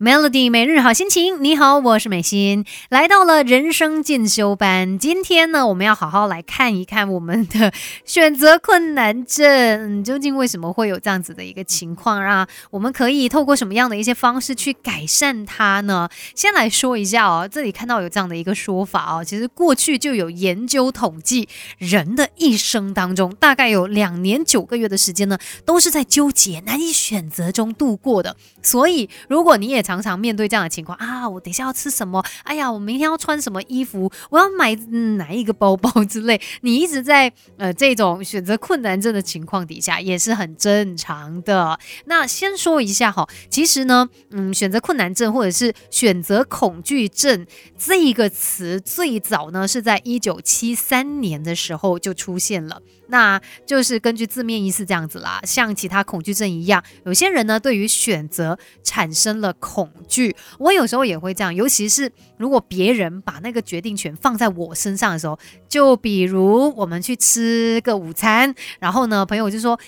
Melody 每日好心情，你好，我是美心，来到了人生进修班。今天呢，我们要好好来看一看我们的选择困难症，究竟为什么会有这样子的一个情况啊？我们可以透过什么样的一些方式去改善它呢？先来说一下哦，这里看到有这样的一个说法哦，其实过去就有研究统计，人的一生当中，大概有2年9个月的时间呢，都是在纠结、难以选择中度过的。所以，如果你也常常面对这样的情况啊，我等一下要吃什么？哎呀，我明天要穿什么衣服？我要买哪一个包包之类？你一直在这种选择困难症的情况底下，也是很正常的。那先说一下哈，其实呢，选择困难症或者是选择恐惧症这一个词，最早呢是在1973年的时候就出现了。那就是根据字面意思这样子啦，像其他恐惧症一样，有些人呢对于选择产生了恐惧。我有时候也会这样，尤其是如果别人把那个决定权放在我身上的时候，就比如我们去吃个午餐，然后呢朋友就说，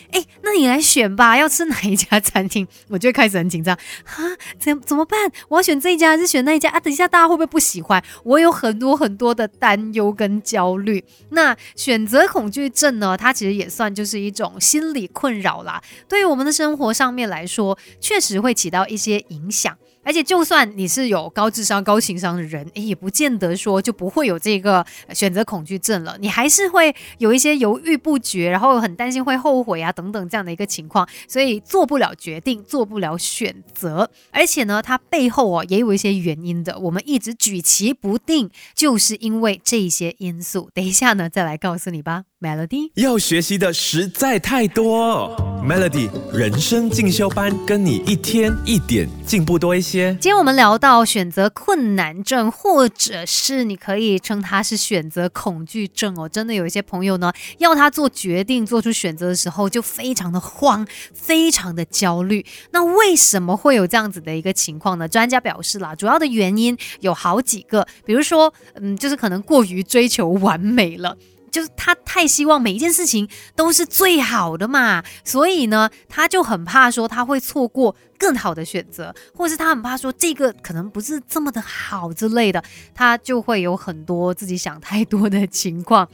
那你来选吧，要吃哪一家餐厅，我就会开始很紧张啊，怎么办，我要选这一家还是选那一家啊？等一下大家会不会不喜欢？我有很多的担忧跟焦虑。那选择恐惧症呢，它其实也算就是一种心理困扰啦，对于我们的生活上面来说，确实会起到一些影响。而且就算你是有高智商高情商的人，也不见得说就不会有这个选择恐惧症了，你还是会有一些犹豫不决，然后很担心会后悔啊等等这样的一个情况，所以做不了决定，做不了选择。而且呢，它背后也有一些原因的，我们一直举棋不定，就是因为这些因素。等一下呢再来告诉你吧。 Melody 要学习的实在太多， Melody 人生进修班，跟你一天一点进步多一些。今天我们聊到选择困难症，或者是你可以称它是选择恐惧症哦。真的有一些朋友呢，要他做决定做出选择的时候就非常的慌，非常的焦虑。那为什么会有这样子的一个情况呢？专家表示啦，主要的原因有好几个，比如说就是可能过于追求完美了，就是他太希望每一件事情都是最好的嘛，所以呢他就很怕说他会错过更好的选择，或是他很怕说这个可能不是这么的好之类的，他就会有很多自己想太多的情况。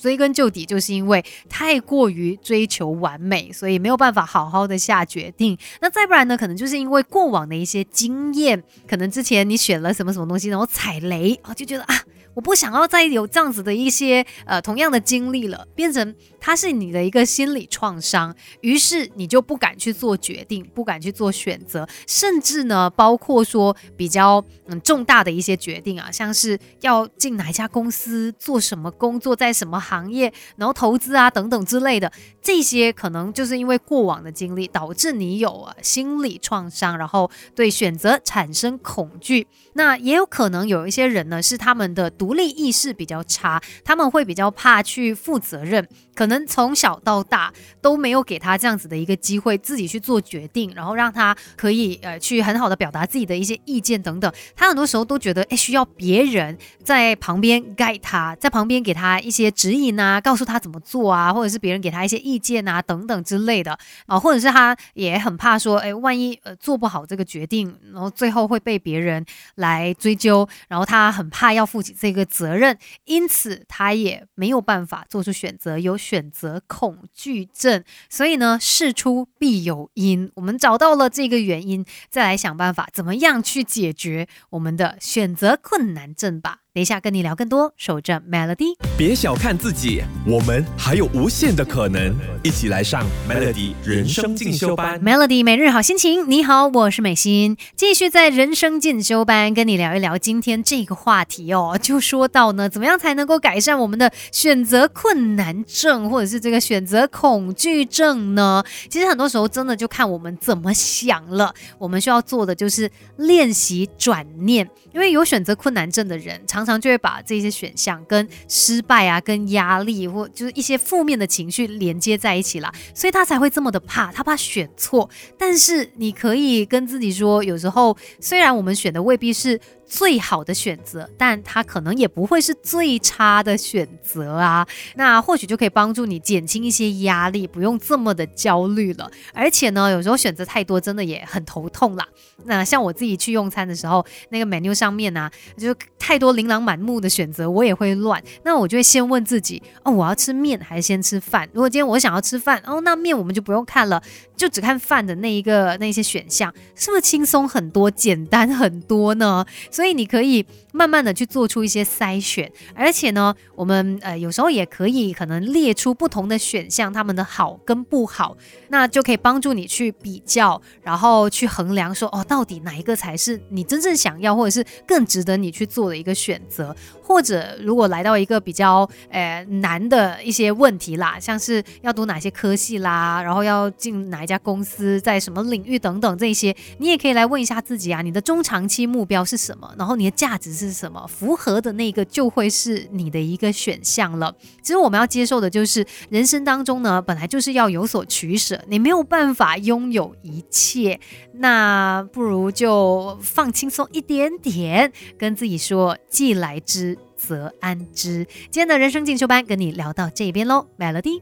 追根究底就是因为太过于追求完美，所以没有办法好好的下决定。那再不然呢，可能就是因为过往的一些经验，可能之前你选了什么东西然后踩雷，就觉得啊我不想要再有这样子的一些同样的经历了，变成它是你的一个心理创伤，于是你就不敢去做决定，不敢去做选择，甚至呢包括说比较重大的一些决定啊，像是要进哪一家公司，做什么工作，在什么行业，然后投资啊等等之类的，这些可能就是因为过往的经历导致你有心理创伤，然后对选择产生恐惧。那也有可能有一些人呢是他们的独立意识比较差，他们会比较怕去负责任，可能从小到大都没有给他这样子的一个机会自己去做决定，然后让他可以去很好的表达自己的一些意见等等，他很多时候都觉得需要别人在旁边 guide 他，在旁边给他一些指引啊，告诉他怎么做啊，或者是别人给他一些意见啊等等之类的啊，或者是他也很怕说万一做不好这个决定，然后最后会被别人来追究，然后他很怕要负起这个责任，因此他也没有办法做出选择，有选择恐惧症。所以呢，事出必有因，我们找到了这个原因，再来想办法怎么样去解决我们的选择困难症吧。等一下跟你聊更多，守着 Melody。 别小看自己，我们还有无限的可能，一起来上 Melody 人生进修班。 Melody 每日好心情，你好，我是美心，继续在人生进修班跟你聊一聊今天这个话题哦，就说到呢怎么样才能够改善我们的选择困难症，或者是这个选择恐惧症呢？其实很多时候真的就看我们怎么想了，我们需要做的就是练习转念，因为有选择困难症的人常常就会把这些选项跟失败啊、跟压力或就是一些负面的情绪连接在一起啦，所以他才会这么的怕，他怕选错。但是你可以跟自己说，有时候虽然我们选的未必是最好的选择，但它可能也不会是最差的选择啊。那或许就可以帮助你减轻一些压力，不用这么的焦虑了。而且呢，有时候选择太多真的也很头痛啦。那像我自己去用餐的时候，那个 menu 上面啊，就是太多琳琅满目的选择，我也会乱。那我就会先问自己，哦，我要吃面还是先吃饭？如果今天我想要吃饭，哦，那面我们就不用看了，就只看饭的那些选项，是不是轻松很多，简单很多呢？所以你可以慢慢的去做出一些筛选，而且呢，我们有时候也可以可能列出不同的选项，他们的好跟不好，那就可以帮助你去比较，然后去衡量说，哦，到底哪一个才是你真正想要，或者是更值得你去做的一个选择。或者如果来到一个比较难的一些问题啦，像是要读哪些科系啦，然后要进哪一家公司，在什么领域等等，这些你也可以来问一下自己啊，你的中长期目标是什么，然后你的价值是什么，符合的那个就会是你的一个选项了。其实我们要接受的就是人生当中呢，本来就是要有所取舍，你没有办法拥有一切，那不如就放轻松一点点，跟自己说既来之则安之。今天的人生进修班跟你聊到这边咯，Melody。